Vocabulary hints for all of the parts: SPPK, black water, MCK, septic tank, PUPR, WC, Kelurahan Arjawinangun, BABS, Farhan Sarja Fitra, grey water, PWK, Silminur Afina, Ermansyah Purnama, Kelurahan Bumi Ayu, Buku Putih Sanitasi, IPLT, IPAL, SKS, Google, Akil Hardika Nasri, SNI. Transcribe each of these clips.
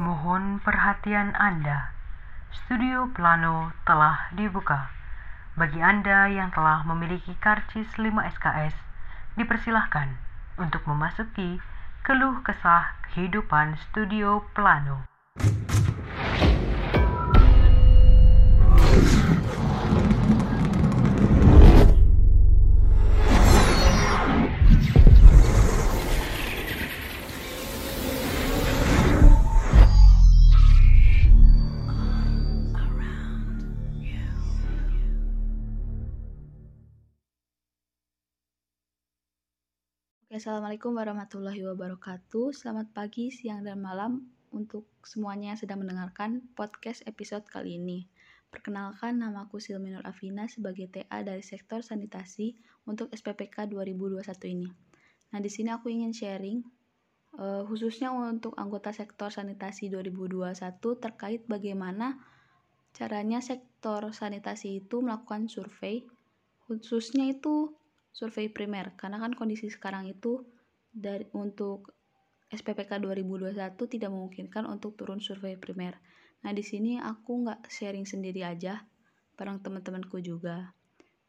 Mohon perhatian Anda. Studio Plano telah dibuka. Bagi Anda yang telah memiliki karcis 5 SKS, dipersilahkan untuk memasuki keluh kesah kehidupan Studio Plano. Assalamualaikum warahmatullahi wabarakatuh. Selamat pagi, siang, dan malam untuk semuanya yang sedang mendengarkan podcast episode kali ini. Perkenalkan, namaku Silminur Afina sebagai TA dari sektor sanitasi untuk SPPK 2021 ini. Nah, di sini aku ingin sharing khususnya untuk anggota sektor sanitasi 2021 terkait bagaimana caranya sektor sanitasi itu melakukan survei, khususnya itu survei primer, karena kan kondisi sekarang itu untuk SPPK 2021 tidak memungkinkan untuk turun survei primer. Nah, di sini aku nggak sharing sendiri aja, bareng teman-temanku juga.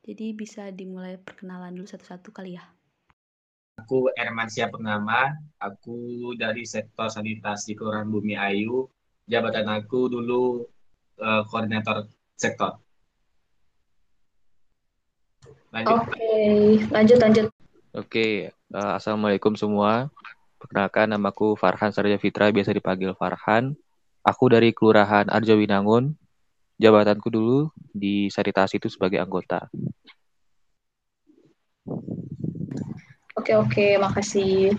Jadi bisa dimulai perkenalan dulu satu-satu kali ya. Aku Ermansyah Purnama, aku dari sektor sanitasi Kelurahan Bumi Ayu. Jabatan aku dulu koordinator sektor. Lanjut. Oke, assalamualaikum semua. Perkenalkan, namaku Farhan Sarja Fitra, biasa dipanggil Farhan. Aku dari Kelurahan Arjawinangun. Jabatanku dulu di sanitasi itu sebagai anggota. Oke, makasih.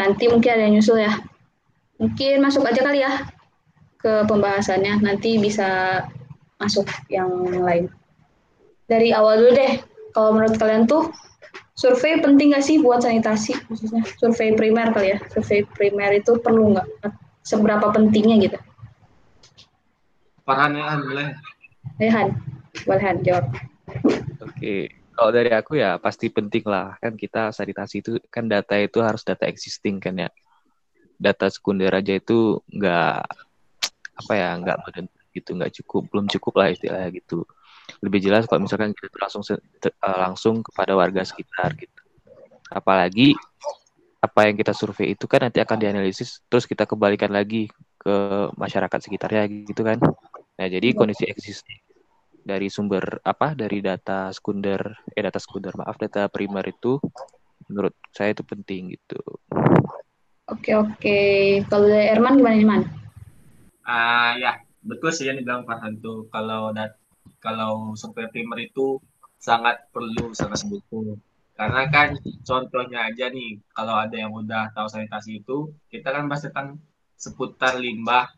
Nanti mungkin ada yang nyusul ya. Mungkin masuk aja kali ya ke pembahasannya. Nanti bisa masuk yang lain. Dari awal dulu deh, kalau menurut kalian tuh survei penting nggak sih buat sanitasi khususnya? Survei primer kali ya, survei primer itu perlu nggak? Seberapa pentingnya gitu? Farhan, boleh jawab. Oke, kalau dari aku ya pasti penting lah, kan kita sanitasi itu kan data itu harus data existing kan ya. Data sekunder aja itu nggak menentu gitu, belum cukup lah istilahnya gitu. Lebih jelas kalau misalkan kita langsung kepada warga sekitar gitu. Apalagi apa yang kita survei itu kan nanti akan dianalisis terus kita kembalikan lagi ke masyarakat sekitarnya gitu kan. Nah, jadi kondisi existing dari data primer itu menurut saya itu penting gitu. Oke. Kalau dari Erman gimana? Ya, betul sih yang dibilang Pak Hantu, kalau survei primer itu sangat perlu, sangat butuh. Karena kan contohnya aja nih, kalau ada yang udah tahu sanitasi itu, kita kan bahas tentang seputar limbah,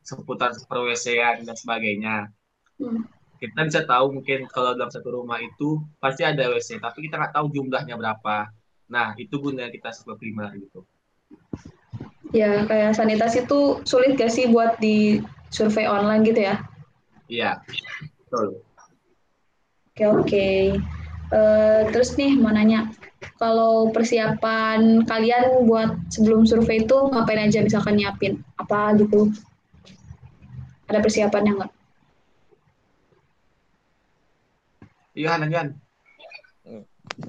seputar perwesean, dan sebagainya. Kita bisa tahu mungkin kalau dalam satu rumah itu pasti ada WC, tapi kita nggak tahu jumlahnya berapa. Nah, itu gunanya kita survei primer gitu. Ya, kayak sanitasi itu sulit nggak sih buat di survei online gitu ya? Iya. Oke. Terus nih mau nanya, kalau persiapan kalian buat sebelum survei itu ngapain aja, misalkan nyiapin apa gitu? Ada persiapannya nggak? Iya, Hanan.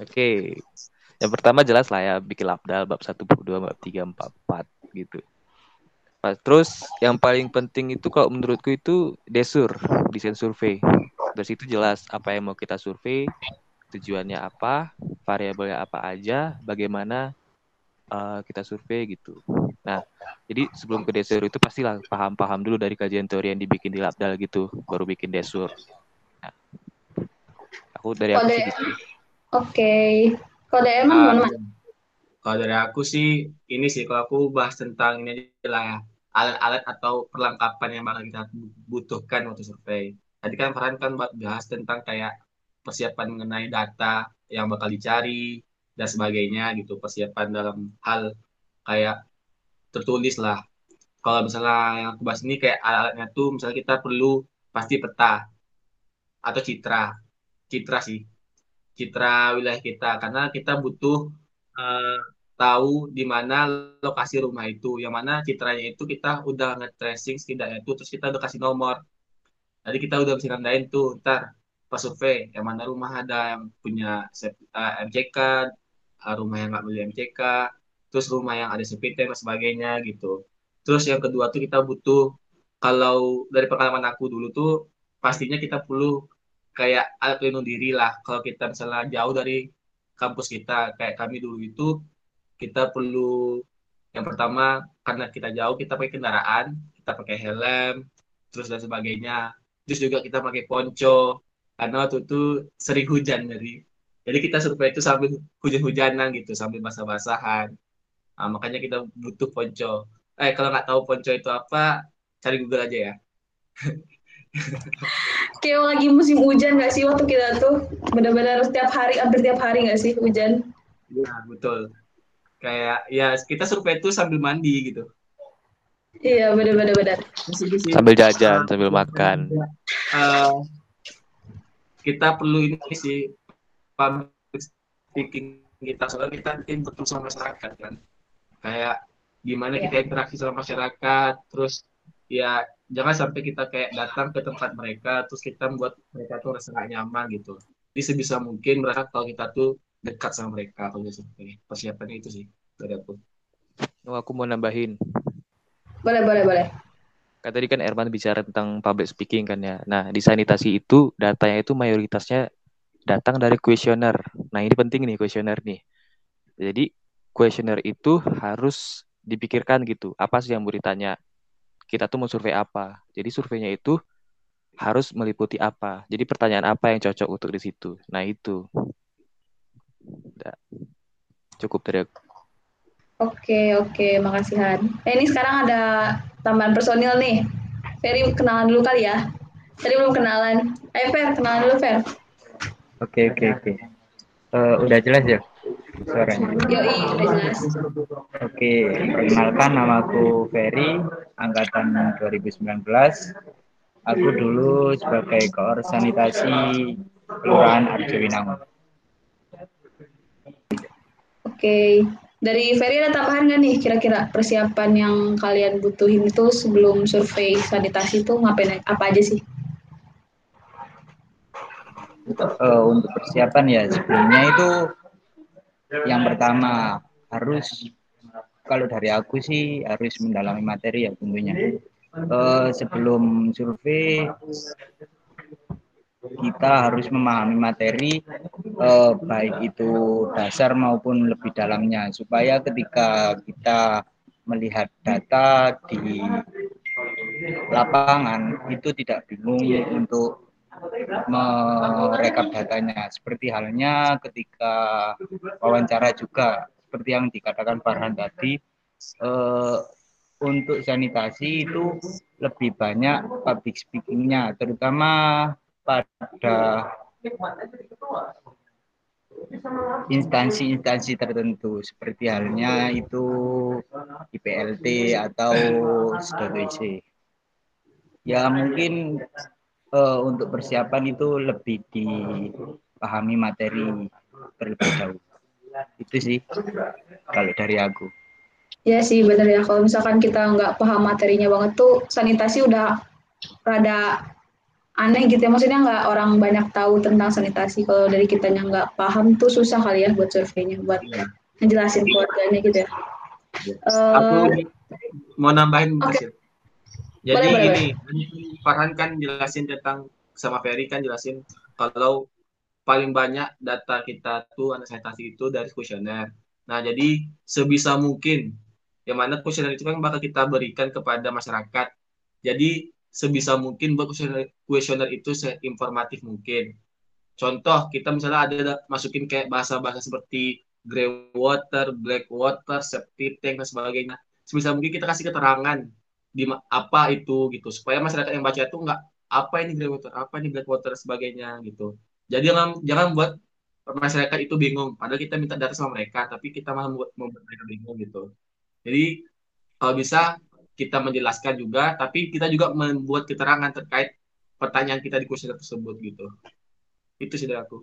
Oke. Yang pertama jelas lah ya, bikin labdal bab 1, bab 2, bab 3, bab 4 gitu. Terus yang paling penting itu kalau menurutku itu desur, desain survei. Terus itu jelas apa yang mau kita survei, tujuannya apa, variabelnya apa aja, bagaimana kita survei gitu. Nah, jadi sebelum ke desur itu pastilah paham dulu dari kajian teori yang dibikin di labdal gitu, baru bikin desur. Nah, aku sih gitu. Oke. Kode emang mana? Kalau dari aku sih, kalau aku bahas tentang ini adalah alat-alat atau perlengkapan yang bakal kita butuhkan untuk survei. Tadi kan Farhan kan bahas tentang kayak persiapan mengenai data yang bakal dicari dan sebagainya gitu. Persiapan dalam hal kayak tertulis lah. Kalau misalnya yang aku bahas ini kayak alat-alatnya tuh misalnya kita perlu pasti peta atau citra. Citra wilayah kita, karena kita butuh tahu di mana lokasi rumah itu, yang mana citranya itu kita udah nge-tracing setidaknya itu, terus kita udah kasih nomor. Jadi kita udah bisa nandain tuh, ntar pas survei, yang mana rumah ada yang punya MCK, rumah yang nggak punya MCK, terus rumah yang ada septic tank dan sebagainya gitu. Terus yang kedua tuh kita butuh, kalau dari pengalaman aku dulu tuh, pastinya kita perlu kayak alat pelindung diri lah, kalau kita misalnya jauh dari kampus kita, kayak kami dulu itu, kita perlu yang pertama karena kita jauh kita pakai kendaraan, kita pakai helm terus dan sebagainya, terus juga kita pakai ponco karena waktu itu sering hujan, jadi kita survei itu sambil hujan-hujanan gitu, sambil basah-basahan. Nah, makanya kita butuh ponco. Kalau nggak tahu ponco itu apa, cari Google aja ya. Kayak lagi musim hujan nggak sih waktu kita tuh, benar-benar setiap hari, hampir tiap hari nggak sih hujan? Ya betul. Kayak ya kita survei itu sambil mandi gitu. Iya benar-benar. Sambil jajan, sambil makan. Kita perlu ini sih public speaking kita, soalnya kita bertemu sama masyarakat kan. Kayak gimana kita interaksi sama masyarakat, terus ya jangan sampai kita kayak datang ke tempat mereka terus kita membuat mereka tuh merasa nggak nyaman gitu. Jadi sebisa mungkin merasa kalau kita tuh dekat sama mereka atau seperti persiapannya itu sih dari aku. Aku mau nambahin. Boleh. Kan tadi kan Erman bicara tentang public speaking kan ya. Nah di sanitasi itu datanya itu mayoritasnya datang dari kuesioner. Nah ini penting nih kuesioner nih. Jadi kuesioner itu harus dipikirkan gitu. Apa sih yang mau ditanya? Kita tuh mau survei apa? Jadi surveinya itu harus meliputi apa? Jadi pertanyaan apa yang cocok untuk di situ? Nah itu. Cukup dari aku. Oke, makasih Han. Ini sekarang ada tambahan personil nih. Ferry kenalan dulu kali ya. Tadi belum kenalan. Fer kenalan dulu Fer. Oke. Udah jelas ya suaranya. Yoi, udah jelas. Oke, perkenalkan nama aku Ferry, angkatan 2019. Aku dulu sebagai koor sanitasi Kelurahan Arjawinangun. Oke, dari Ferry ada tambahan nggak nih kira-kira persiapan yang kalian butuhin itu sebelum survei sanitasi itu ngapain apa aja sih? Untuk persiapan ya sebelumnya itu yang pertama harus, kalau dari aku sih harus mendalami materi ya tentunya. Sebelum survei kita harus memahami materi baik itu dasar maupun lebih dalamnya, supaya ketika kita melihat data di lapangan itu tidak bingung untuk merekap datanya, seperti halnya ketika wawancara juga seperti yang dikatakan Farhan tadi. Untuk sanitasi itu lebih banyak public speaking-nya, terutama pada instansi-instansi tertentu seperti halnya itu IPLT atau WC. Ya mungkin untuk persiapan itu lebih dipahami materi terlebih dahulu. Itu sih kalau dari aku. Ya sih benar ya, kalau misalkan kita nggak paham materinya banget tuh sanitasi udah rada aneh gitu ya, maksudnya nggak orang banyak tahu tentang sanitasi. Kalau dari kitanya nggak paham tuh susah kali ya buat surveinya, buat ngejelasin keluarganya gitu ya. Aku mau nambahin Mas. Jadi boleh. Farhan kan jelasin tentang, sama Ferry kan jelasin kalau paling banyak data kita tuh anak sanitasi itu dari kuesioner. Nah jadi sebisa mungkin yang mana kuesioner itu kan bakal kita berikan kepada masyarakat. Jadi sebisa mungkin buat kuesioner itu seinformatif mungkin. Contoh, kita misalnya ada masukin kayak bahasa-bahasa seperti grey water, black water, septic tank, dan sebagainya. Sebisa mungkin kita kasih keterangan di apa itu gitu, supaya masyarakat yang baca itu nggak apa ini grey water, apa ini black water, dan sebagainya gitu. Jadi jangan buat masyarakat itu bingung. Padahal kita minta data sama mereka, tapi kita malah membuat mereka bingung gitu. Jadi kalau bisa kita menjelaskan juga, tapi kita juga membuat keterangan terkait pertanyaan kita di kuesioner tersebut gitu. Itu sih dari aku.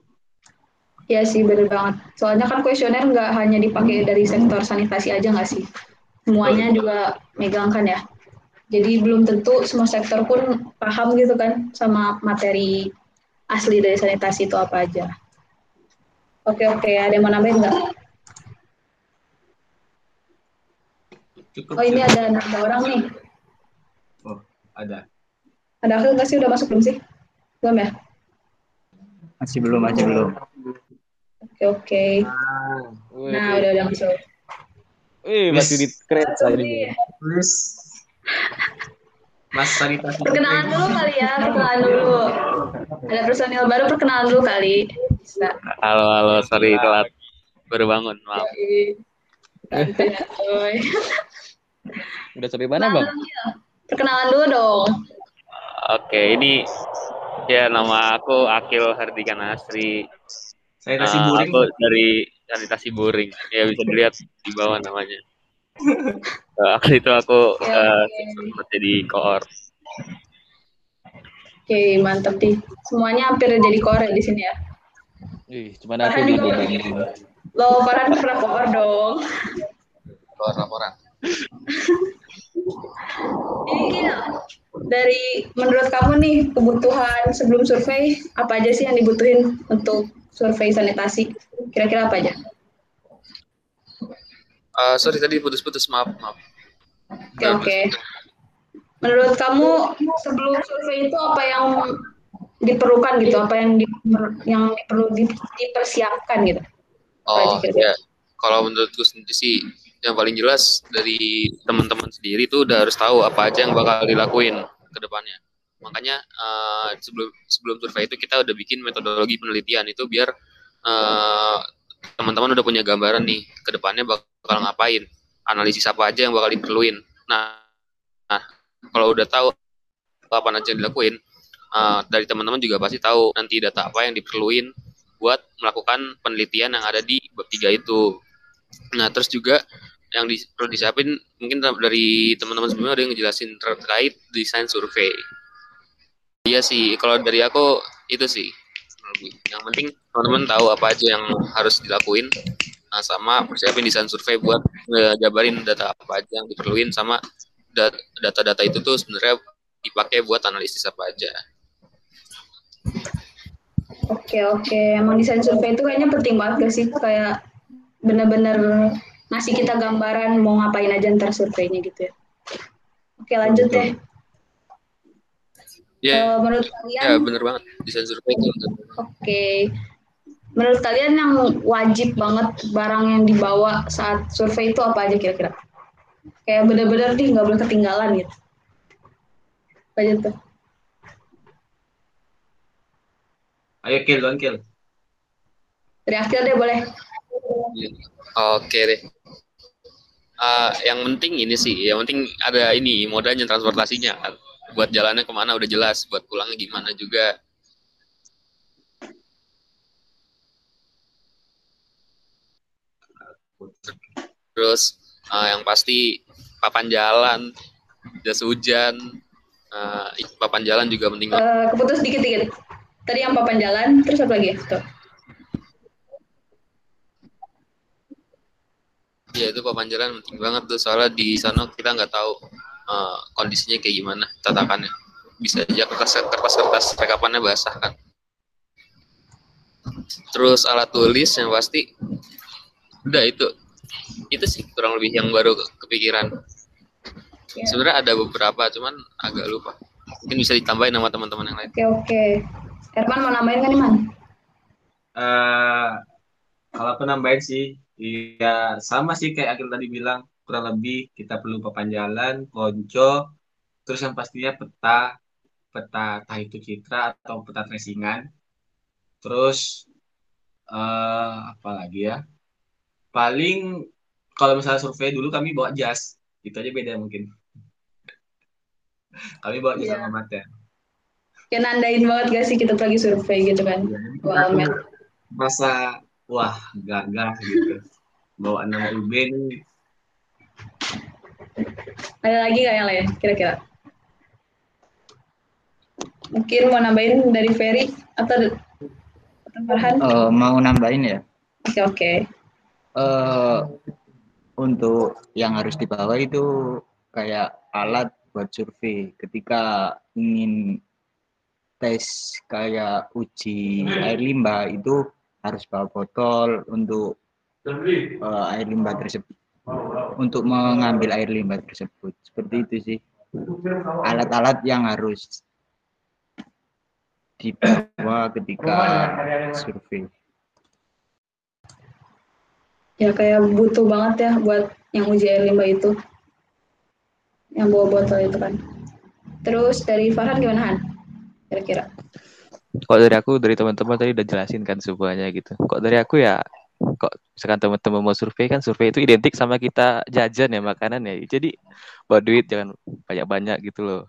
Iya sih, bener banget. Soalnya kan kuesioner nggak hanya dipakai dari sektor sanitasi aja nggak sih? Semuanya juga megang kan ya. Jadi belum tentu semua sektor pun paham gitu kan sama materi asli dari sanitasi itu apa aja. Oke, ada yang mau nambahin nggak? Cukup, ini ada nambah orang nih. Oh, ada. Ada akhir nggak sih? Udah masuk belum sih? Belum ya? Masih belum. Oke. Nah, udah masuk. Masih di kereta ini. Mas sanitasi. Perkenalan dulu kali ya, Ada personil baru, perkenalan dulu kali. Bisa. Halo, sorry telat. Baru bangun, maaf. Udah sampai mana, Bang? Perkenalan dulu dong. Oke, ini ya nama aku Akil Hardika Nasri. Sanitasi Buring. Aku dari Sanitasi Buring. Ya bisa dilihat di bawah namanya. Jadi koor. Oke, mantap nih. Semuanya hampir jadi koor ya di sini ya. Cuma aku juga. Lo Farhan pernah koor dong. Koor laporan. Ini dari menurut kamu nih kebutuhan sebelum survei apa aja sih yang dibutuhin untuk survei sanitasi, kira-kira apa aja? Sorry tadi putus-putus, maaf. Oke. Menurut kamu sebelum survei itu apa yang diperlukan gitu, apa yang perlu dipersiapkan gitu? Oh ya, kalau menurutku sendiri sih yang paling jelas dari teman-teman sendiri tuh udah harus tahu apa aja yang bakal dilakuin ke depannya. Makanya sebelum survei itu kita udah bikin metodologi penelitian itu biar teman-teman udah punya gambaran nih ke depannya bakal ngapain, analisis apa aja yang bakal diperluin. Nah kalau udah tahu apa aja yang dilakuin, dari teman-teman juga pasti tahu nanti data apa yang diperluin buat melakukan penelitian yang ada di bab 3 itu. Nah terus juga yang perlu disiapin mungkin dari teman-teman sebelumnya ada yang ngejelasin terkait desain survei. Iya sih, kalau dari aku itu sih. Yang penting teman-teman tahu apa aja yang harus dilakuin, sama persiapin desain survei buat jabarin data apa aja yang diperluin, sama data-data itu tuh sebenarnya dipakai buat analisis apa aja. Oke. Emang desain survei itu kayaknya penting banget gak sih? Kayak benar-benar ngasih kita gambaran mau ngapain aja ntar surveinya gitu ya. Oke, lanjut deh. Menurut kalian? Ya, benar banget. Desain survei itu. Oke. Menurut kalian yang wajib banget barang yang dibawa saat survei itu apa aja kira-kira? Kayak benar-benar nih nggak boleh ketinggalan gitu. Lanjut tuh. Ayo Kil. Dari akhir deh boleh. Oke deh. Yang penting ini sih, yang penting ada ini modanya, transportasinya kan. Buat jalannya kemana udah jelas, buat pulangnya gimana juga. Terus yang pasti papan jalan, jas hujan, papan jalan juga penting. Keputus dikit-dikit. Tadi yang papan jalan, terus apa lagi? Tuh. Ya itu papan jalan penting banget tuh, soalnya di sana kita nggak tahu kondisinya kayak gimana, tatakannya bisa aja kertas rekapannya basah kan. Terus alat tulis yang pasti udah itu sih kurang lebih yang baru kepikiran. Sebenarnya ada beberapa cuman agak lupa, mungkin bisa ditambahin sama teman-teman yang lain. Oke. Herman mau nambahin kan, Iman? Kalau aku nambahin sih iya, sama sih kayak Akil tadi bilang, kurang lebih kita perlu papan jalan, ponco, terus yang pastinya peta entah itu citra atau peta tracingan. Terus apa lagi ya? Paling kalau misalnya survei dulu kami bawa jas, itu aja beda mungkin. Kami bawa jas sama mata. Ya nandain banget gak sih kita pergi survei gitu kan? Wah, masa wah gagah gitu bawa nama Ruben. Ada lagi gak yang lain kira-kira? Mungkin mau nambahin dari Ferry atau Mau nambahin ya? Oke. Okay. Untuk yang harus dibawa itu kayak alat buat survei ketika ingin tes kayak uji air limbah itu harus bawa botol untuk air limbah tersebut, untuk mengambil air limbah tersebut. Seperti itu sih alat-alat yang harus dibawa ketika survei. Ya kayak butuh banget ya buat yang uji air limbah itu, yang bawa botol itu kan. Terus dari Farhan gimana Han? Kira-kira? Kok dari aku, dari teman-teman tadi udah jelasin kan semuanya gitu. Kok dari aku ya, kok misalkan teman-teman mau survei kan, survei itu identik sama kita jajan ya, makanan ya. Jadi bawa duit jangan banyak-banyak gitu loh.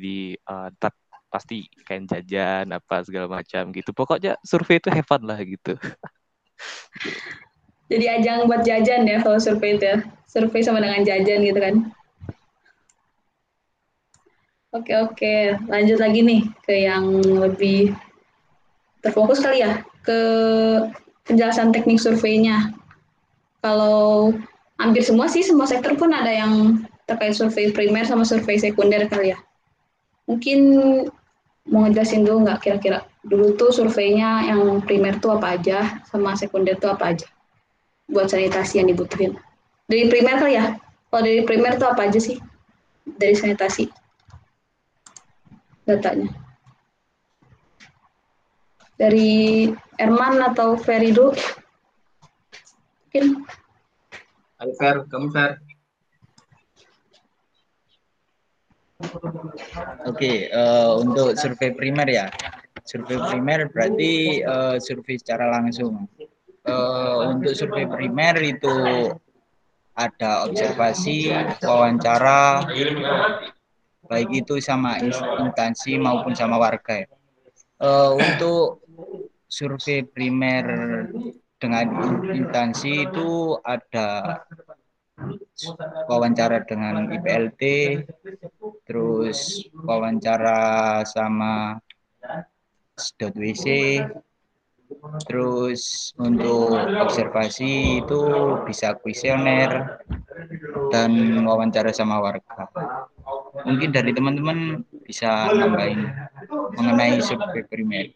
Jadi tetap pasti kain jajan apa segala macam gitu. Pokoknya survei itu have fun lah gitu. Jadi ajang buat jajan ya kalau survei itu ya. Survei sama dengan jajan gitu kan. Oke. Lanjut lagi nih ke yang lebih terfokus kali ya. Ke penjelasan teknik surveinya. Kalau hampir semua sih, semua sektor pun ada yang terkait survei primer sama survei sekunder kali ya. Mungkin mau ngejelasin dulu nggak kira-kira? Dulu tuh surveinya yang primer tuh apa aja sama sekunder tuh apa aja? Buat sanitasi yang dibutuhin. Dari primer kali ya? Kalau dari primer tuh apa aja sih? Dari sanitasi datanya. Dari Erman atau Ferry dulu? Mungkin. Hai Fer, kamu Fer. Oke, untuk survei primer ya. Survei primer berarti survei secara langsung. Untuk survei primer itu ada observasi, wawancara, baik itu sama instansi maupun sama warga. Untuk survei primer dengan instansi itu ada wawancara dengan IPLT, terus wawancara sama WC. Terus untuk observasi itu bisa kuesioner dan wawancara sama warga. Mungkin dari teman-teman bisa nambahin mengenai survei primer.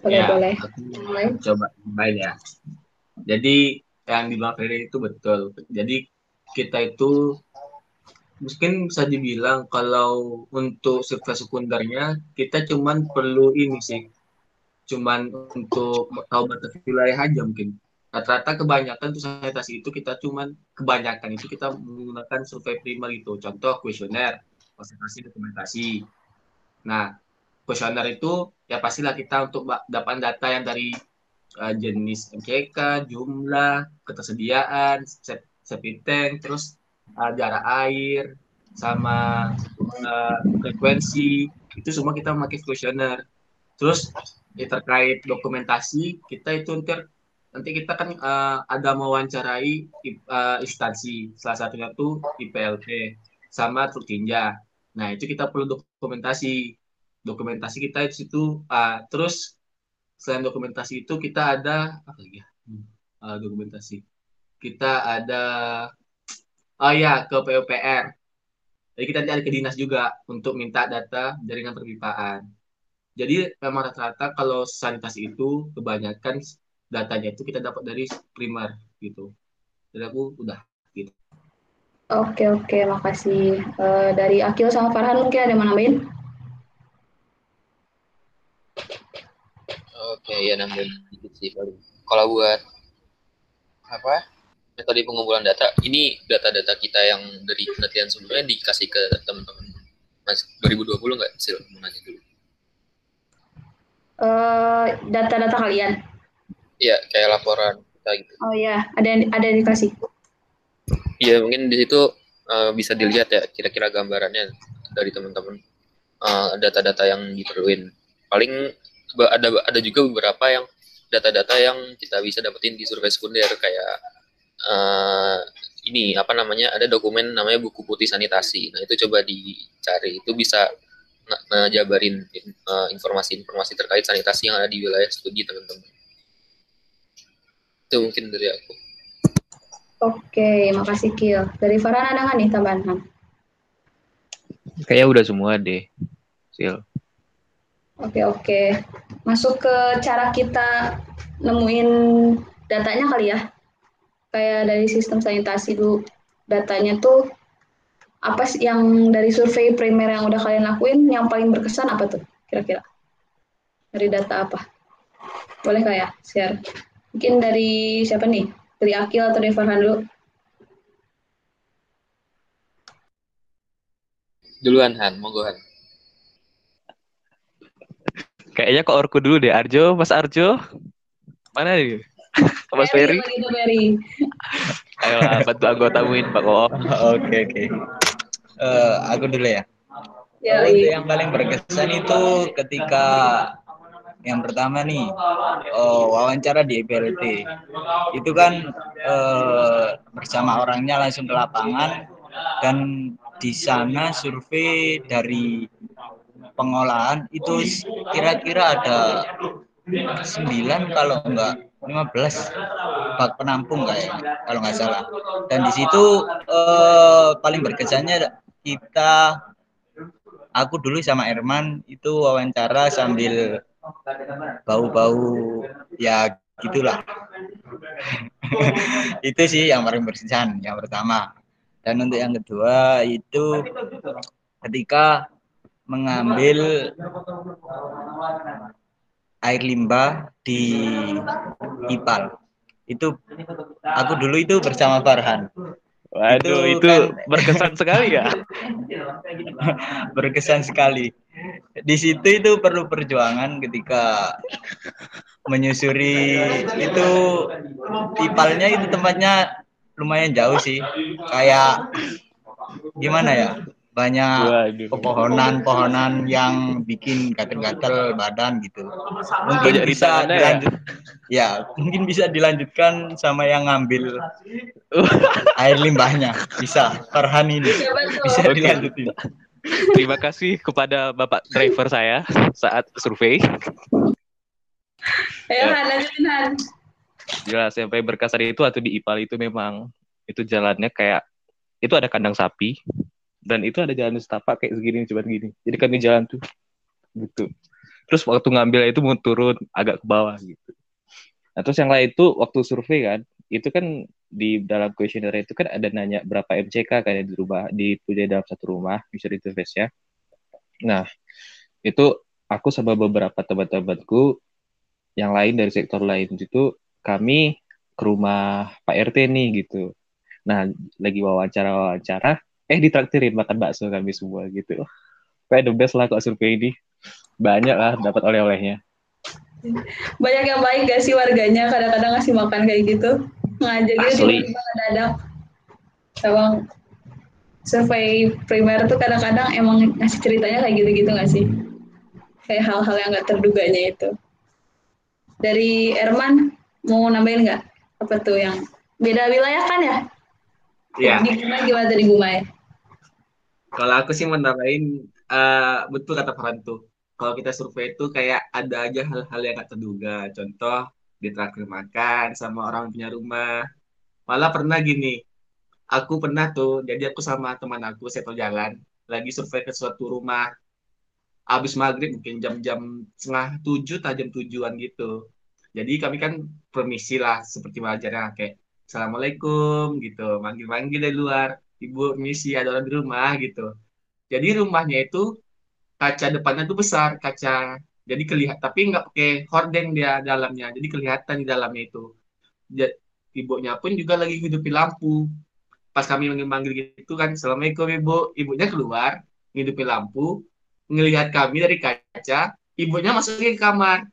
Boleh. Coba nambahin ya. Jadi yang dibilang Ferry itu betul. Jadi kita itu mungkin bisa dibilang kalau untuk survei sekundernya kita cuman perlu ini sih, cuman untuk tahu batas wilayah aja mungkin. Rata-rata kebanyakan tuh sanitasi itu kita cuman menggunakan survei primer gitu. Contoh kuesioner, observasi, dokumentasi. Nah, kuesioner itu ya pastilah kita untuk dapat data yang dari jenis MCK, jumlah, ketersediaan, septic tank, terus jarak air, sama frekuensi, itu semua kita memakai kuesioner. Terus ya, terkait dokumentasi, kita itu nanti kita kan ada mewawancarai instansi, salah satunya tuh IPLT sama Turkinja. Nah itu kita perlu dokumentasi kita itu situ. Terus selain dokumentasi itu kita ada apa lagi ya? Dokumentasi kita ada ke PUPR. Jadi kita nanti ada ke dinas juga untuk minta data jaringan perpipaan. Jadi memang rata-rata kalau sanitasi itu kebanyakan datanya itu kita dapat dari primer gitu. Jadi aku udah gitu. Oke, makasih. Dari Akil sama Farhan mungkin ada yang mau nambahin? Oke, ya nambahin sedikit sih paling. Kalau buat apa? Metode pengumpulan data, ini data-data kita yang dari penelitian sebelumnya dikasih ke teman-teman. Mas, 2020 nggak? Silahkan nanya dulu. Data-data kalian? Iya, kayak laporan kita gitu. Oh iya, ada yang dikasih? Iya, mungkin di situ bisa dilihat ya, kira-kira gambarannya dari teman-teman. Data-data yang diperluin. Paling ada juga beberapa yang data-data yang kita bisa dapetin di survei sekunder, kayak ada dokumen namanya Buku Putih Sanitasi. Nah itu coba dicari, itu bisa ngejabarin informasi-informasi terkait sanitasi yang ada di wilayah studi teman-teman. Itu mungkin dari aku. Oke, makasih Kil. Dari Farhan ada nggak nih tambahan? Kayaknya udah semua deh, Sil. Oke. Masuk ke cara kita nemuin datanya kali ya. Kayak dari sistem sanitasi dulu, datanya tuh apa sih yang dari survei primer yang udah kalian lakuin yang paling berkesan apa tuh kira-kira? Dari data apa? Boleh kayak share. Mungkin dari siapa nih? Dari Akil atau dari Farhan dulu? Duluan Han, monggo Han. Kayaknya kok Orku dulu deh, Arjo, Mas Arjo. Mana nih? Mas Ferry. Ayolah, bantu aku tamuin Pak Koop. Oke. Aku dulu ya. Itu yang paling berkesan itu ketika yang pertama nih wawancara di IPLT itu kan bersama orangnya langsung ke lapangan, dan di sana survei dari pengolahan itu kira-kira ada 9 kalau enggak 15 bak penampung kayaknya kalau nggak salah, dan di situ paling berkesannya aku dulu sama Erman itu wawancara sambil bau-bau ya gitulah. Itu sih yang paling berkesan yang pertama. Dan untuk yang kedua itu ketika mengambil air limbah di IPAL. Itu aku dulu itu bersama Farhan. Waduh, itu kan berkesan sekali ya. Berkesan sekali. Di situ itu perlu perjuangan ketika menyusuri itu IPAL-nya, itu tempatnya lumayan jauh sih. Kayak gimana ya? Banyak pepohonan-pohonan yang bikin gatel-gatel badan gitu. Mungkin bisa dilanjut. Ya, mungkin bisa dilanjutkan sama yang ngambil air limbahnya. Bisa, Farhan ini bisa dilanjutin. Terima kasih kepada Bapak driver saya saat survei. Ayo, lanjutin. Jelas, yang paling berkesan itu atau di IPAL itu memang itu jalannya kayak itu ada kandang sapi. Dan itu ada jalan setapak kayak segini, cuma gini. Jadi kami jalan tuh, gitu. Terus waktu ngambil itu mau turun agak ke bawah, gitu. Nah, terus yang lain itu waktu survei kan, itu kan di dalam kuesioner itu kan ada nanya berapa MCK kayak di dalam satu rumah, user interface-nya. Nah, itu aku sama beberapa teman-temanku yang lain dari sektor lain itu, kami ke rumah Pak RT nih, gitu. Nah, lagi wawancara-wawancara, ditraktirin makan bakso kami semua gitu. Kayak the best lah kok survei ini. Banyak lah dapat oleh-olehnya. Banyak yang baik gak sih warganya, kadang-kadang ngasih makan kayak gitu. Ngajak gitu mendadak. Emang survei primer tuh kadang-kadang emang ngasih ceritanya kayak gitu-gitu gak sih? Kayak hal-hal yang gak terduganya itu. Dari Erman mau nambahin gak? Apa tuh yang beda wilayah kan ya? Ya. Gimana dari Bu Mai? Kalau aku sih mau nambahin, betul kata Farhan tuh. Kalau kita survei itu kayak ada aja hal-hal yang gak terduga. Contoh, ditraktir makan sama orang punya rumah. Malah pernah gini, aku pernah tuh, jadi aku sama teman aku setel jalan, lagi survei ke suatu rumah. Abis maghrib mungkin jam-jam 6:30 atau jam 7-an gitu. Jadi kami kan permisi lah, seperti wajarnya kayak, Assalamualaikum gitu, manggil-manggil dari luar, ibu misi ada orang di rumah gitu. Jadi rumahnya itu kaca depannya tuh besar, kaca, jadi kelihatan, tapi nggak pakai horden dia dalamnya, jadi kelihatan di dalamnya itu. Ibunya pun juga lagi hidupin lampu. Pas kami manggil-manggil gitu kan, Assalamualaikum ibu, ibunya keluar, ngidupin lampu, ngelihat kami dari kaca, ibunya masukin ke kamar,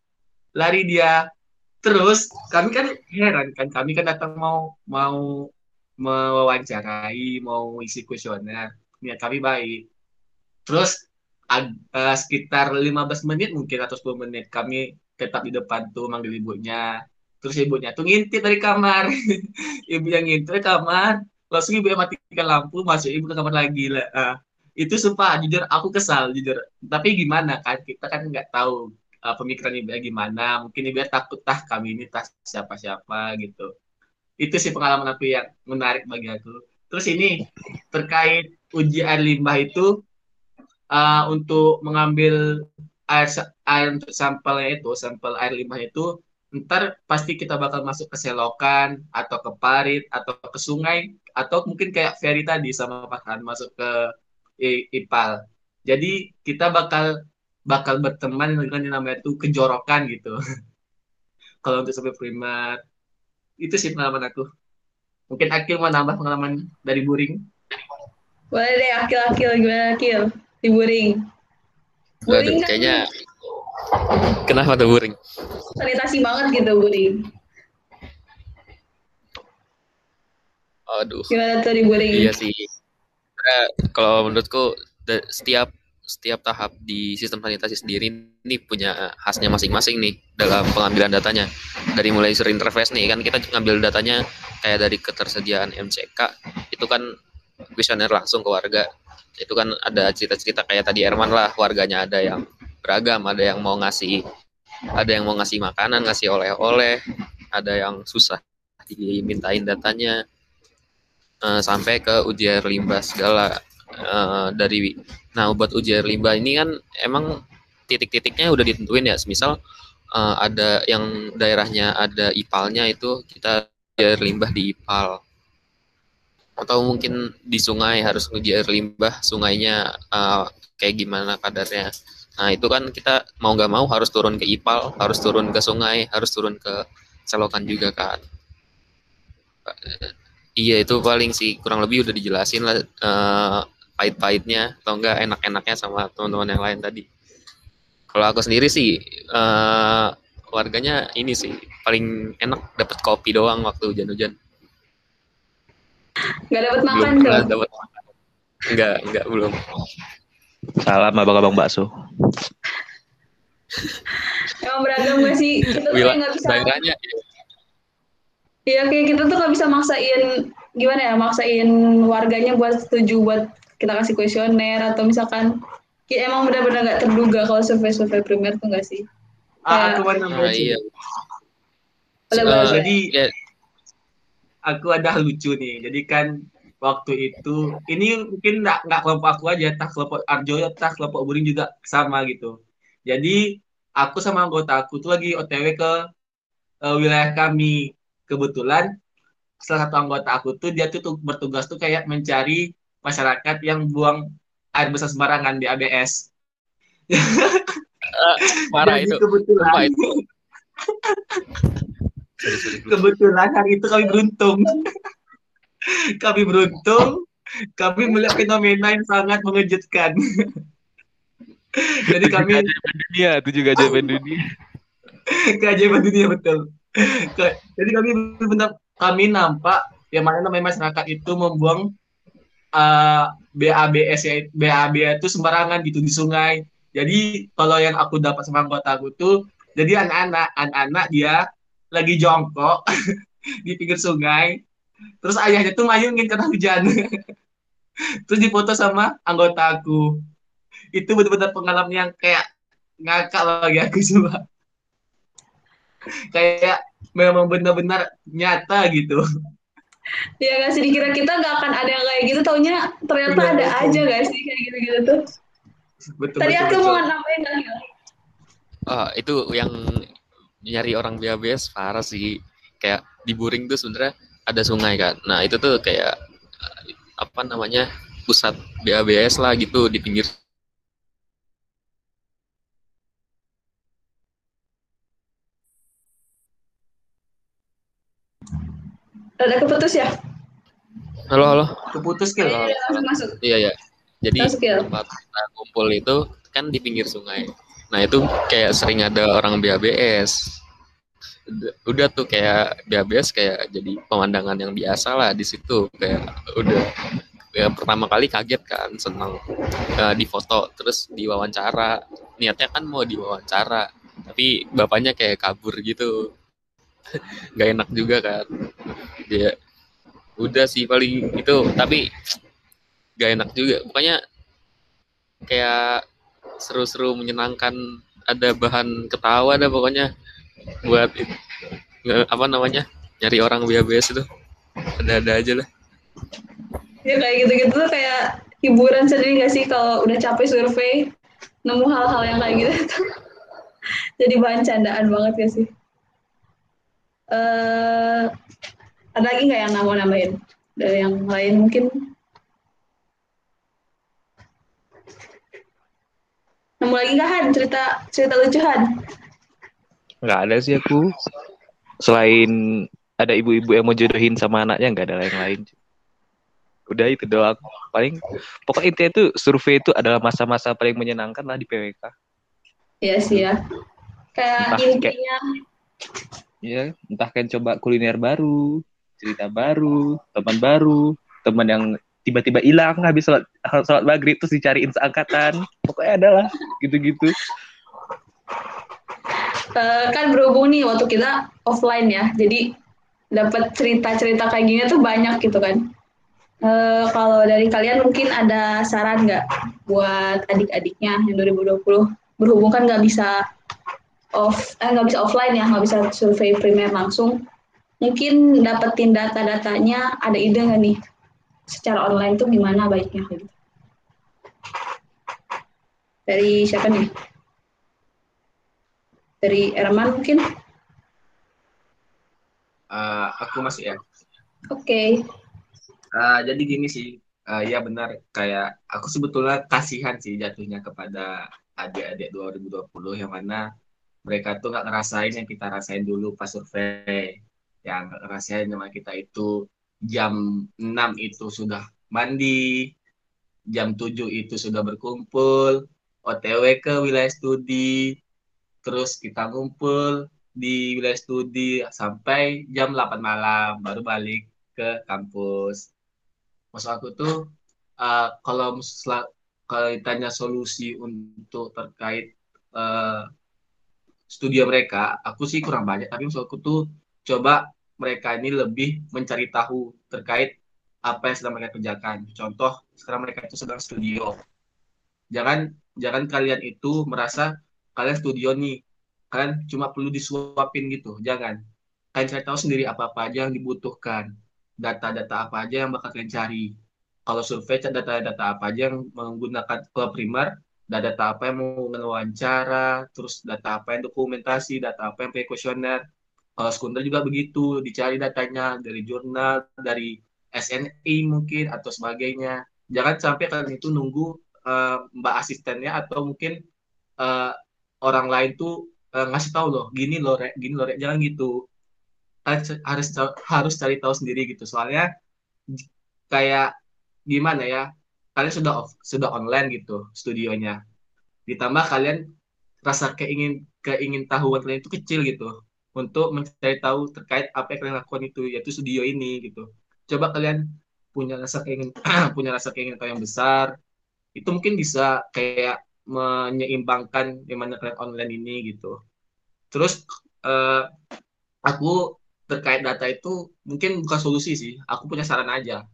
lari dia. Terus kami kan heran kan, kami kan datang mau mewawancarai, mau isi kuesioner, niat kami baik. Terus sekitar 15 menit mungkin atau 10 menit kami tetap di depan tuh manggil ibunya. Terus ibunya tuh ngintip dari kamar. Ibunya ngintip dari kamar, langsung ibunya matikan lampu, masuk ibu ke kamar lagi. Itu sumpah jujur aku kesal jujur, tapi gimana kan kita kan nggak tahu pemikiran IBA gimana, mungkin IBA takut tah kami ini tah siapa-siapa gitu. Itu sih pengalaman aku yang menarik bagi aku. Terus ini terkait uji air limbah itu untuk mengambil air untuk sampelnya itu, sampel air limbah itu ntar pasti kita bakal masuk ke selokan atau ke parit atau ke sungai atau mungkin kayak Ferry tadi sama Pak Han masuk ke IPAL. Jadi kita bakal berteman dengan yang namanya itu kejorokan gitu. Kalau untuk sampai primat itu sih pengalaman aku. Mungkin Akil mau nambah pengalaman dari Buring. Boleh deh Akil gimana Akil di Buring? Buring kan kayaknya kenapa tuh Buring? Sanitasi banget gitu Buring. Aduh. Gimana tuh di Buring? Iya sih. Kalau menurutku setiap tahap di sistem sanitasi sendiri ini punya khasnya masing-masing nih dalam pengambilan datanya. Dari mulai user interface nih kan kita ngambil datanya kayak dari ketersediaan MCK itu kan kuesioner langsung ke warga. Itu kan ada cerita-cerita kayak tadi Erman lah, warganya ada yang beragam, ada yang mau ngasih makanan, ngasih oleh-oleh, ada yang susah dimintain datanya, sampai ke uji air limbah segala. Buat uji air limbah ini kan emang titik-titiknya udah ditentuin ya, misal ada yang daerahnya ada IPAL-nya itu kita uji air limbah di IPAL, atau mungkin di sungai harus uji air limbah sungainya kayak gimana kadarnya. Nah itu kan kita mau nggak mau harus turun ke IPAL, harus turun ke sungai, harus turun ke selokan juga kan. Iya itu paling sih kurang lebih udah dijelasin lah pahit-pahitnya atau enggak enak-enaknya sama teman-teman yang lain tadi. Kalau aku sendiri sih warganya ini sih paling enak dapat kopi doang waktu hujan-hujan. Nggak dapat makan tuh? Enggak belum. Salam abang-abang bakso. Emang beragam gak sih? Kita tuh kayak gak bisa. Iya kayak kita tuh gak bisa maksain. Gimana ya, maksain warganya buat setuju buat kita kasih kuesioner. Atau misalkan ya emang benar-benar gak terduga kalau survei-survei primer tuh gak sih? Aku mau nambahin sih. Jadi aku ada lucu nih. Jadi kan waktu itu, ini mungkin nggak kelompok aku aja, tak kelompok Arjo, tak kelompok Buring juga sama gitu. Jadi aku sama anggota aku tuh lagi OTW ke wilayah kami. Kebetulan salah satu anggota aku tuh dia tuh bertugas tuh kayak mencari masyarakat yang buang air besar sembarangan di BABS. Parah itu. Kebetulan. Kebetulan hari itu kami beruntung. Kami melihat fenomena yang sangat mengejutkan. Jadi kami itu juga keajaiban dunia. Keajaiban dunia betul. Jadi kami benar-benar kami nampak yang mana namanya masyarakat itu membuang BABS itu sembarangan gitu di sungai. Jadi kalau yang aku dapat sama anggota aku tuh, jadi anak-anak dia lagi jongkok di pinggir sungai. Terus ayahnya tuh mayungin karena hujan. Terus dipoto sama anggota aku. Itu benar-benar pengalaman yang kayak ngakak lagi aku coba. Kayak memang benar-benar nyata gitu. Ya nggak sih, dikira kita nggak akan ada yang kayak gitu, taunya ternyata betul, ada betul. Aja nggak sih kayak gitu-gitu tuh. Betul, tadi betul, aku betul. Mau nambahin lagi. Itu yang nyari orang BABS parah sih. Kayak di Buring tuh sebenarnya ada sungai kan, nah itu tuh kayak apa namanya pusat BABS lah gitu di pinggir. Ada keputus ya? Halo. Keputus kan? Masuk. Iya ya. Jadi tempat kumpul itu kan di pinggir sungai. Nah itu kayak sering ada orang BABS. Udah tuh kayak BABS kayak jadi pemandangan yang biasa lah di situ, kayak udah ya, pertama kali kaget kan, senang difoto terus diwawancara, niatnya kan mau diwawancara tapi bapaknya kayak kabur gitu. Nggak enak juga kan dia. Udah sih paling itu, tapi nggak enak juga pokoknya kayak seru-seru, menyenangkan, ada bahan ketawa dah pokoknya buat apa namanya nyari orang BABS itu, ada-ada aja lah. Ya kayak gitu-gitu tuh kayak hiburan sendiri nggak sih kalau udah capek survei nemu hal-hal yang kayak gitu tuh. Jadi bahan candaan banget ya sih. Ada lagi nggak yang mau nambahin dari yang lain mungkin? Nemu lagi nggak Han cerita lucu Han? Nggak ada sih aku, selain ada ibu-ibu yang mau jodohin sama anaknya, nggak ada yang lain. Udah itu doang. Paling pokoknya intinya itu survei itu adalah masa-masa paling menyenangkan lah di PWK. Iya sih ya. Kayak intinya. Iya, entah kan coba kuliner baru, cerita baru, teman yang tiba-tiba hilang habis sholat maghrib terus dicariin seangkatan, pokoknya adalah gitu-gitu. Kan berhubung nih waktu kita offline ya, jadi dapat cerita-cerita kayak gini tuh banyak gitu kan. Kalau dari kalian mungkin ada saran nggak buat adik-adiknya yang 2020 berhubung kan nggak bisa offline ya, nggak bisa survei primer langsung, mungkin dapetin data-datanya, ada ide nggak nih? Secara online tuh gimana baiknya gitu. Dari siapa nih? Dari Erman mungkin? Aku masih ya. Oke. Okay. Jadi gini sih, ya benar, kayak aku sebetulnya kasihan sih jatuhnya kepada adik-adik 2020 yang mana mereka tuh nggak ngerasain yang kita rasain dulu pas survei, yang ngerasain sama kita itu jam 6 itu sudah mandi, jam 7 itu sudah berkumpul, OTW ke wilayah studi, terus kita ngumpul di wilayah studi sampai jam 8 malam, baru balik ke kampus. Maksud aku tuh, kalau ditanya solusi untuk terkait studi mereka, aku sih kurang banyak, tapi maksud aku tuh coba mereka ini lebih mencari tahu terkait apa yang sedang mereka kerjakan. Contoh, sekarang mereka itu sedang studio. Jangan kalian itu merasa kalian studio nih, kalian cuma perlu disuapin gitu. Jangan. Kalian cari tahu sendiri apa-apa aja yang dibutuhkan. Data-data apa aja yang bakal kalian cari. Kalau survei, data-data apa aja yang menggunakan primer, data-data apa yang menggunakan wawancara, terus data apa yang dokumentasi, data apa yang pre-questionnaire. Kalau sekunder juga begitu, dicari datanya dari jurnal, dari SNI mungkin, atau sebagainya. Jangan sampai kalian itu nunggu mbak asistennya atau mungkin orang lain tuh ngasih tahu loh, gini loh, jangan gitu. Kalian harus cari tahu sendiri gitu, soalnya kayak gimana ya, kalian sudah online gitu studionya. Ditambah kalian rasa keingin tahuan kalian itu kecil gitu. Untuk mencari tahu terkait apa yang kalian lakukan itu, yaitu studio ini gitu. Coba kalian punya rasa keingin tahu yang besar, itu mungkin bisa kayak menyeimbangkan di mana kalian online ini gitu. Terus aku terkait data itu mungkin bukan solusi sih, aku punya saran aja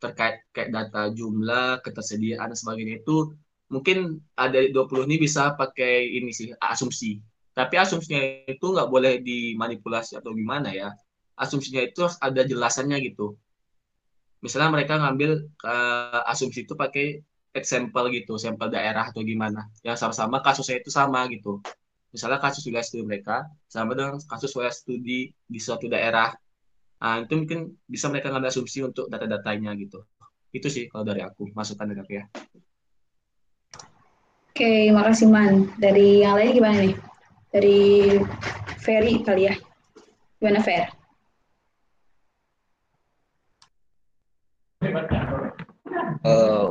terkait kayak data jumlah, ketersediaan dan sebagainya itu mungkin ada 20 ini bisa pakai ini sih asumsi. Tapi asumsinya itu nggak boleh dimanipulasi atau gimana ya. Asumsinya itu harus ada jelasannya gitu. Misalnya mereka ngambil asumsi itu pakai sampel gitu, sampel daerah atau gimana. Yang sama-sama kasusnya itu sama gitu. Misalnya kasus wilayah studi mereka sama dengan kasus wilayah studi di suatu daerah. Nah, itu mungkin bisa mereka ngambil asumsi untuk data-datanya gitu. Itu sih kalau dari aku, masukan dari aku ya. Oke, makasih Man. Dari yang lain gimana nih? Dari Ferry kali ya, gimana Fer?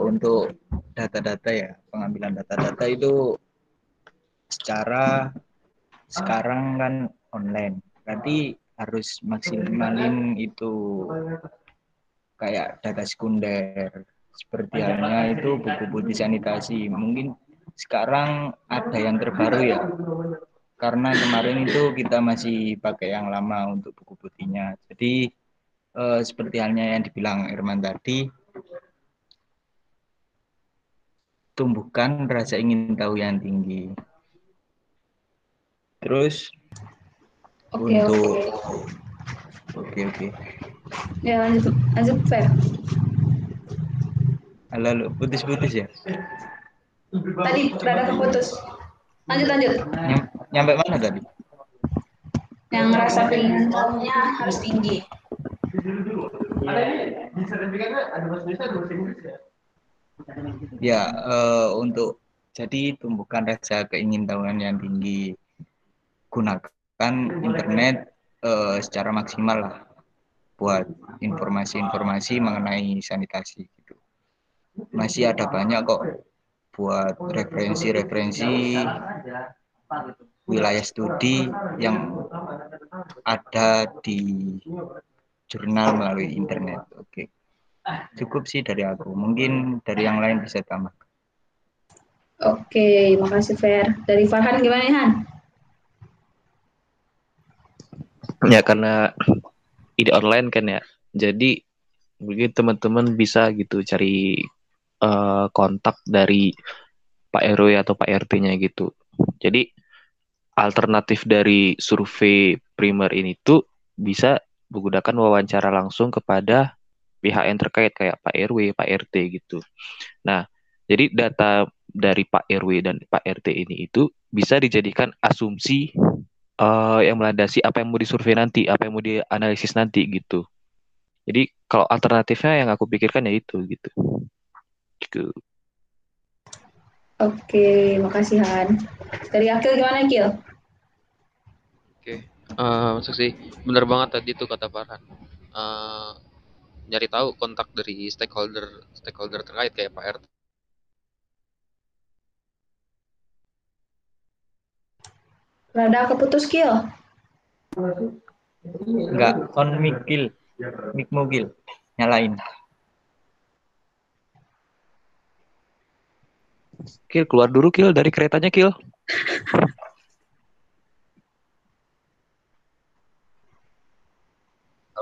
Untuk data-data ya, pengambilan data-data itu secara sekarang kan online, berarti harus maksimalin itu kayak data sekunder, seperti halnya itu buku putih sanitasi. Mungkin sekarang ada yang terbaru ya. Karena kemarin itu kita masih pakai yang lama untuk buku putihnya. Jadi seperti halnya yang dibilang Irman tadi, tumbuhkan rasa ingin tahu yang tinggi. Terus oke. Ya lanjut Fer. Halo, putus-putus ya. Tadi rada keputus. Lanjut. Nyampe mana tadi? Yang rasa ingin tahunya harus tinggi. Ya, untuk jadi tumbuhkan rasa keingintahuan yang tinggi, gunakan internet secara maksimal lah buat informasi-informasi mengenai sanitasi gitu. Masih ada banyak kok buat referensi-referensi wilayah studi yang ada di jurnal melalui internet. Oke. Cukup sih dari aku. Mungkin dari yang lain bisa tambah. Oke, makasih Fer. Dari Farhan gimana nih, Han? Ya karena ini online kan ya. Jadi mungkin teman-teman bisa gitu cari kontak dari Pak RW atau Pak RT-nya gitu. Jadi alternatif dari survei primer ini tuh bisa menggunakan wawancara langsung kepada pihak yang terkait kayak Pak RW, Pak RT gitu. Nah, jadi data dari Pak RW dan Pak RT ini itu bisa dijadikan asumsi yang melandasi apa yang mau disurvei nanti, apa yang mau dianalisis nanti gitu. Jadi kalau alternatifnya yang aku pikirkan ya itu gitu. Oke, makasih Han. Dari Akil gimana Akil? Maksud sih benar banget tadi tuh kata Farhan, nyari tahu kontak dari stakeholder terkait kayak Pak RT. Rada keputus Kil? Enggak, on mikil, mik mobil, nyalain. Kil keluar dulu Kil dari keretanya Kil.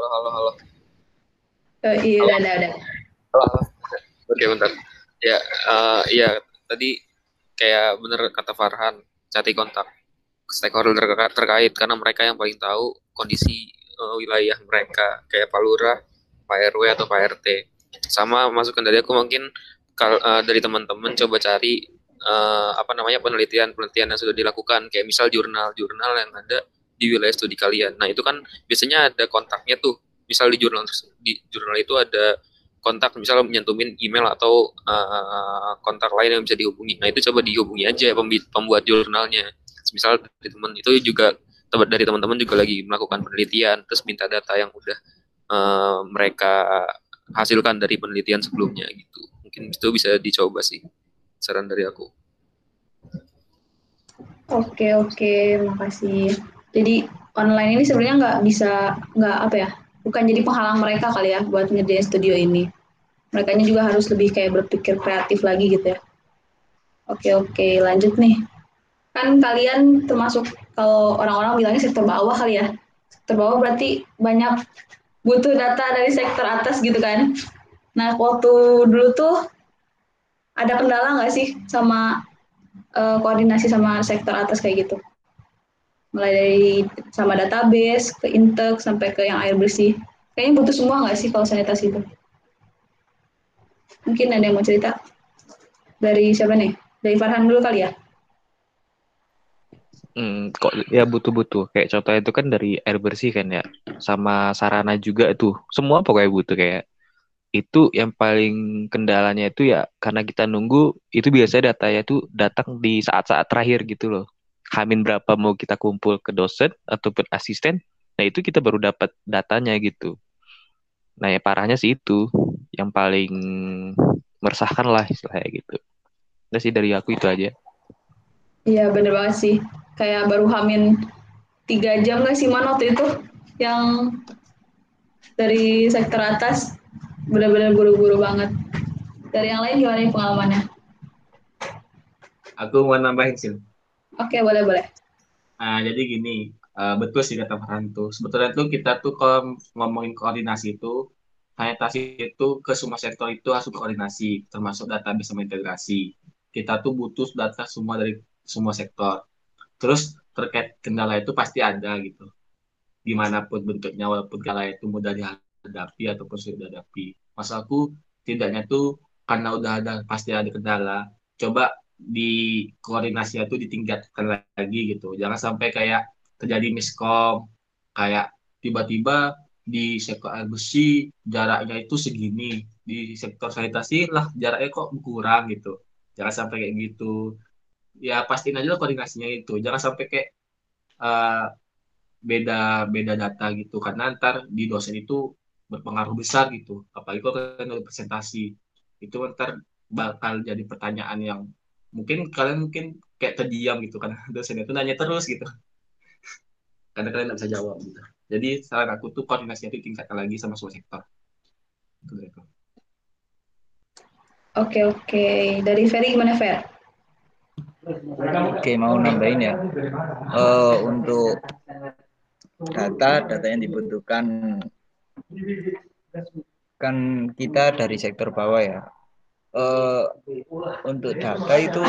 Halo. Iya, udah. Oke, bentar. Ya, tadi kayak bener kata Farhan, cari kontak stakeholder terkait karena mereka yang paling tahu kondisi wilayah mereka, kayak Pak Lurah, Pak RW atau Pak RT. Sama masukan dari aku mungkin dari teman-teman coba cari penelitian yang sudah dilakukan, kayak misal jurnal yang ada di wilayah studi kalian. Nah, itu kan biasanya ada kontaknya tuh. Misal di jurnal itu ada kontak, misal menyentumin email atau kontak lain yang bisa dihubungi. Nah, itu coba dihubungi aja pembuat jurnalnya. Misal dari teman itu juga dari teman-teman juga lagi melakukan penelitian, terus minta data yang udah mereka hasilkan dari penelitian sebelumnya gitu. Mungkin itu bisa dicoba sih. Saran dari aku. Oke, makasih. Jadi online ini sebenarnya bukan jadi penghalang mereka kali ya buat ngerjain studio ini. Merekanya juga harus lebih kayak berpikir kreatif lagi gitu ya. Oke, lanjut nih. Kan kalian termasuk kalau orang-orang bilangnya sektor bawah kali ya. Sektor bawah berarti banyak butuh data dari sektor atas gitu kan. Nah, waktu dulu tuh ada kendala nggak sih sama koordinasi sama sektor atas kayak gitu? Mulai dari sama database, ke intek, sampai ke yang air bersih. Kayaknya butuh semua nggak sih kalau sanitasi itu? Mungkin ada yang mau cerita? Dari siapa nih? Dari Farhan dulu kali ya? Ya butuh-butuh. Kayak contohnya itu kan dari air bersih kan ya. Sama sarana juga tuh. Semua pokoknya butuh kayak. Itu yang paling kendalanya itu ya karena kita nunggu, itu biasanya datanya tuh datang di saat-saat terakhir gitu loh. Hamin berapa mau kita kumpul ke dosen ataupun asisten, nah itu kita baru dapat datanya gitu. Nah ya parahnya sih itu, yang paling meresahkan lah istilahnya gitu. Nah sih dari aku itu aja. Iya bener banget sih, kayak baru Hamin 3 jam gak sih Man waktu itu, yang dari sektor atas bener-bener buru-buru banget. Dari yang lain gimana pengalamannya? Aku mau nambahin sih. Oke, boleh. Jadi gini, betul sih kata Farhan tuh. Sebetulnya tuh kita tuh ngomongin koordinasi itu, sanitasi itu ke semua sektor itu harus berkoordinasi, termasuk database sama integrasi. kita tuh butuh data semua dari semua sektor. Terus terkait kendala itu pasti ada gitu. Gimana pun bentuknya, walaupun kendala itu mudah dihadapi ataupun sulit dihadapi. Masalahku tidaknya tuh karena udah ada, pasti ada kendala, coba di koordinasinya tuh ditingkatkan lagi gitu. Jangan sampai kayak terjadi miskom, kayak tiba-tiba di sektor air bersih jaraknya itu segini, di sektor sanitasi lah jaraknya kok kurang gitu. Jangan sampai kayak gitu. Ya pastiin aja lah koordinasinya itu. Jangan sampai kayak beda data gitu, karena ntar di dosen itu berpengaruh besar gitu, apalagi kalau presentasi itu ntar bakal jadi pertanyaan yang mungkin kalian kayak terdiam gitu karena dosen itu nanya terus gitu karena kalian nggak bisa jawab gitu. Jadi saran aku tuh koordinasinya itu tingkatkan lagi sama semua sektor. Itu. Oke. Dari Ferry gimana, Fer? Oke, mau nambahin ya. Untuk data yang dibutuhkan, kan kita dari sektor bawah ya. Untuk data itu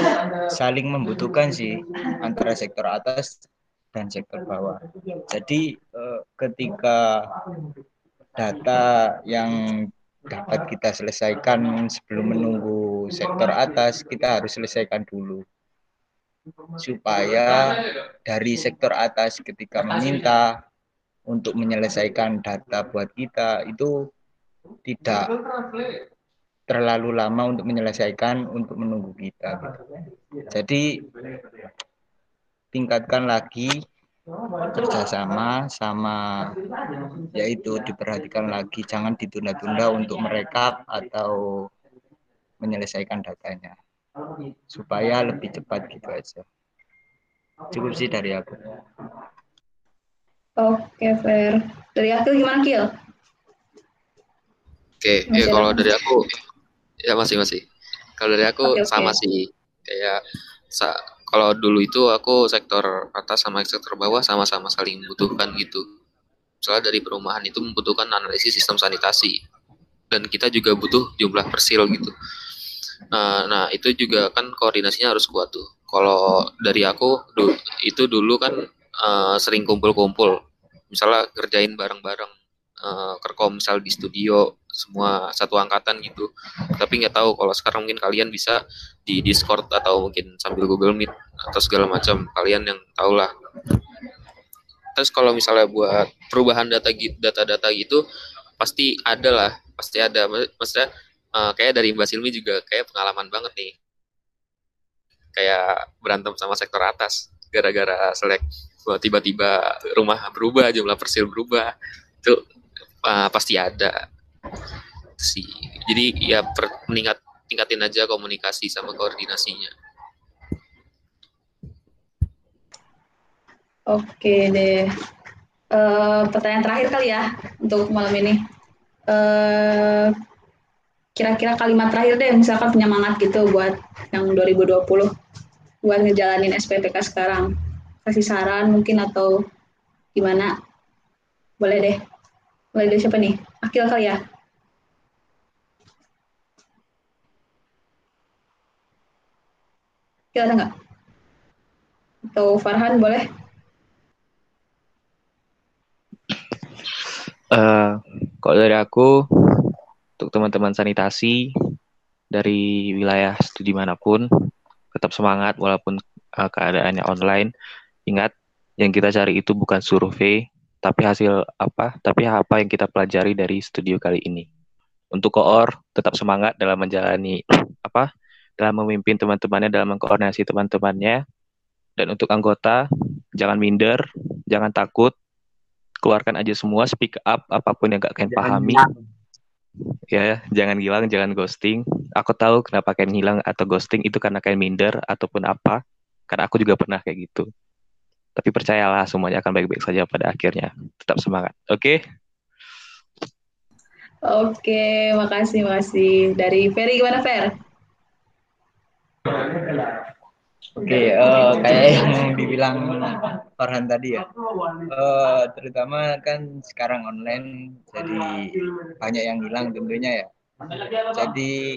saling membutuhkan sih antara sektor atas dan sektor bawah. Jadi ketika data yang dapat kita selesaikan sebelum menunggu sektor atas, kita harus selesaikan dulu. Supaya dari sektor atas ketika meminta untuk menyelesaikan data buat kita itu tidak terlalu lama untuk menyelesaikan untuk menunggu kita. Jadi tingkatkan lagi kerjasama sama yaitu diperhatikan lagi, jangan ditunda-tunda untuk merekap atau menyelesaikan datanya. Supaya lebih cepat gitu aja. Cukup sih dari aku. Oke, Fer. Dari aku gimana, Kil? Oke, ya, kalau dari aku ya masih. Kalau dari aku sama sih. Kayak kalau dulu itu aku sektor atas sama sektor bawah sama-sama saling membutuhkan gitu. Soalnya dari perumahan itu membutuhkan analisis sistem sanitasi. Dan kita juga butuh jumlah persil gitu. Nah, itu juga kan koordinasinya harus kuat tuh. Kalau dari aku itu dulu kan sering kumpul-kumpul. Misalnya kerjain bareng-bareng kerkom misal di studio semua satu angkatan gitu. Tapi nggak tahu kalau sekarang mungkin kalian bisa di Discord atau mungkin sambil Google Meet atau segala macam, kalian yang tahulah. Terus kalau misalnya buat perubahan data-data gitu pasti ada lah, pasti ada. Maksudnya kayak dari Mbak Silmi juga kayak pengalaman banget nih, kayak berantem sama sektor atas gara-gara selek, tiba-tiba rumah berubah, jumlah persil berubah, itu pasti ada sih. Jadi ya tingkatin aja komunikasi sama koordinasinya. Oke deh, pertanyaan terakhir kali ya untuk malam ini. Kira-kira kalimat terakhir deh, misalkan penyemangat gitu buat yang 2020, buat ngejalanin SPPK sekarang. Kasih saran mungkin atau gimana? Boleh deh. Boleh deh, siapa nih? Akil kali ya? Akil ada nggak? Atau Farhan boleh? Kalau dari aku, untuk teman-teman sanitasi dari wilayah studi manapun, tetap semangat walaupun keadaannya online. Ingat, yang kita cari itu bukan survei, tapi apa yang kita pelajari dari studio kali ini. Untuk koor, tetap semangat dalam menjalani dalam memimpin teman-temannya, dalam mengkoordinasi teman-temannya. Dan untuk anggota, jangan minder, jangan takut, keluarkan aja semua, speak up apapun yang gak kalian pahami. Ya, jangan hilang, jangan ghosting. Aku tahu kenapa kalian hilang atau ghosting itu karena kalian minder ataupun apa. Karena aku juga pernah kayak gitu. Tapi percayalah, semuanya akan baik-baik saja pada akhirnya. Tetap semangat, oke? Oke, makasih. Dari Ferry gimana, Fer? Oke, kayak yang dibilang Farhan tadi ya. Terutama kan sekarang online, jadi banyak yang hilang tentunya ya. Jadi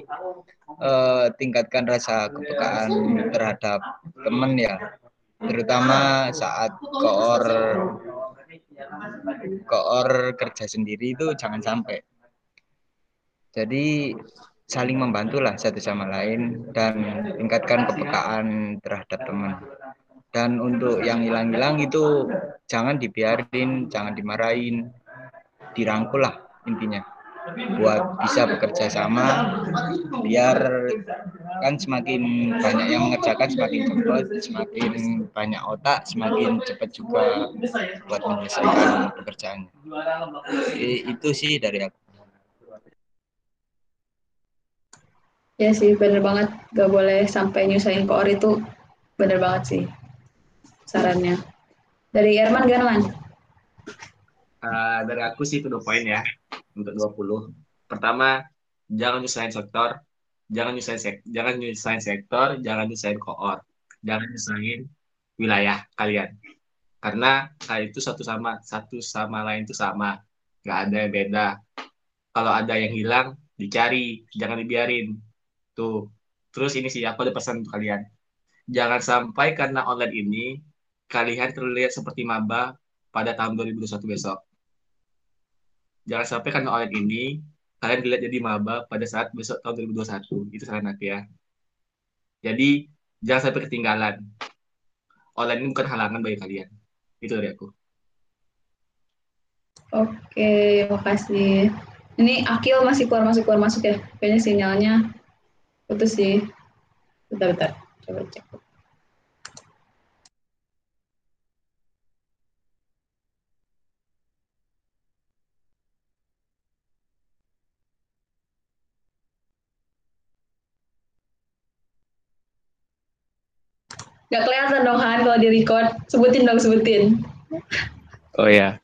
tingkatkan rasa kepekaan terhadap teman ya, terutama saat koor kerja sendiri itu jangan sampai. Jadi saling membantulah satu sama lain dan tingkatkan kepekaan terhadap teman. Dan untuk yang hilang-hilang itu jangan dibiarin, jangan dimarahin, dirangkullah intinya buat bisa bekerja sama, biar kan semakin banyak yang mengerjakan semakin cepat, semakin banyak otak, semakin cepat juga buat menyelesaikan pekerjaannya. Itu sih dari aku. Ya sih, bener banget. Gak boleh sampai nyusahin koor, itu bener banget sih sarannya. Dari Herman, German? Dari aku sih itu 2 poin ya, untuk 20. Pertama, jangan nyusahin sektor, jangan nyusahin koor, jangan nyusahin wilayah kalian. Karena kalian itu satu sama lain itu sama, nggak ada yang beda. Kalau ada yang hilang, dicari, jangan dibiarin. Tuh. Terus ini sih aku ada pesan untuk kalian. Jangan sampai karena online ini kalian terlihat seperti maba pada tahun 2021 besok. Jangan sampai karena online ini kalian dilihat jadi maba pada saat besok tahun 2021. Itu saran aku ya. Jadi jangan sampai ketinggalan. Online ini bukan halangan bagi kalian. Itu dari aku. Oke, makasih. Ini Akil masih keluar masuk ya. Kayaknya sinyalnya putus sih. Bentar, coba cek. Gak kelihatan dong Han kalau di record. Sebutin. Oh ya.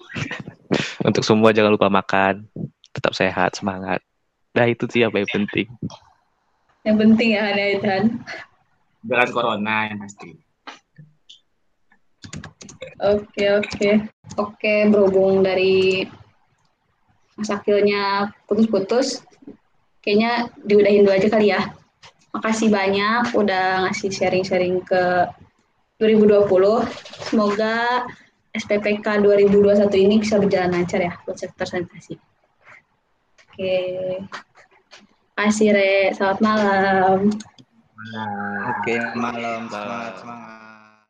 Untuk semua jangan lupa makan, tetap sehat, semangat. Nah itu sih apa yang penting. Yang penting ya Han, Aidan. Jangan corona yang pasti. Oke, berhubung dari Mas Akilnya putus-putus, kayaknya diudahin dulu aja kali ya. Makasih banyak udah ngasih sharing-sharing ke 2020. Semoga SPPK 2021 ini bisa berjalan lancar ya buat sektor sanitasi. Oke. Makasih Re, selamat malam. Oke, malam. Semangat.